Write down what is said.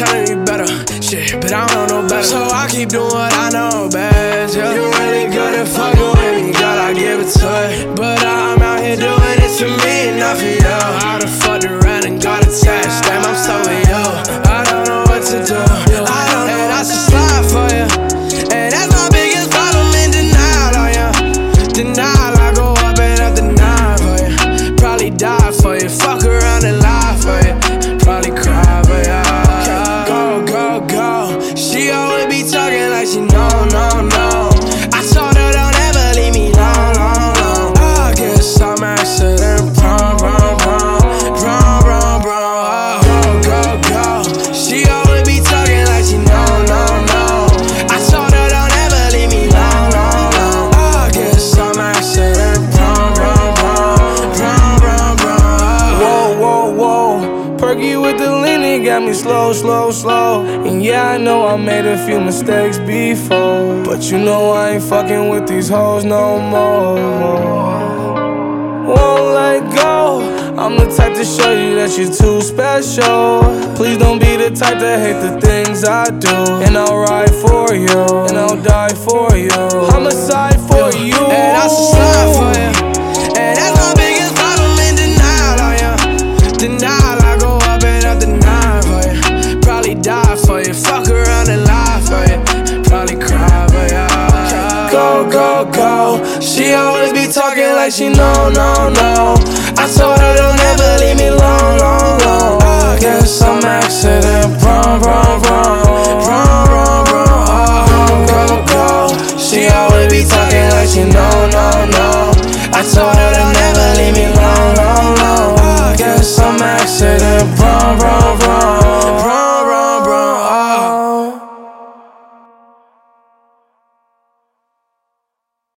trying to be better, shit, but I don't know no better. So I keep doing what I know best. Yeah. You really good at fucking with me, God, I give it to you. But I'm out here doing it to me and not for you. I done fucked around and got attached, damn, I'm so with you. I don't know what to do, I don't know, and I should slide for you. And that's my biggest problem, in denial on you. Denial, I go up and up denial for you. Probably die for you, fuck around and lie for you. Probably cry for you. She always be talking like she no. I told her don't ever leave me long. I guess I'm accident wrong. Go. She always be talking like she no. I told her don't ever leave me long. I guess I'm accident wrong. Whoa. Perky with the linen got me slow. And yeah, I know I made a few mistakes before, but you know I ain't fucking with these hoes no more. Won't let go. I'm the type to show you that you're too special. Please don't be the type to hate the things I do. And I'll ride for you, and I'll die for you. I'm a side for you, and I'll slide for you. And that's my biggest problem, in denial on you. Denial, I go up and up denial for you. Probably die for you, fuck around and lie for you. Probably cry for you. Go. She always be talking like she no. I told her don't ever leave me long. I guess I'm accident wrong. Go. She always be talking like she no. I told her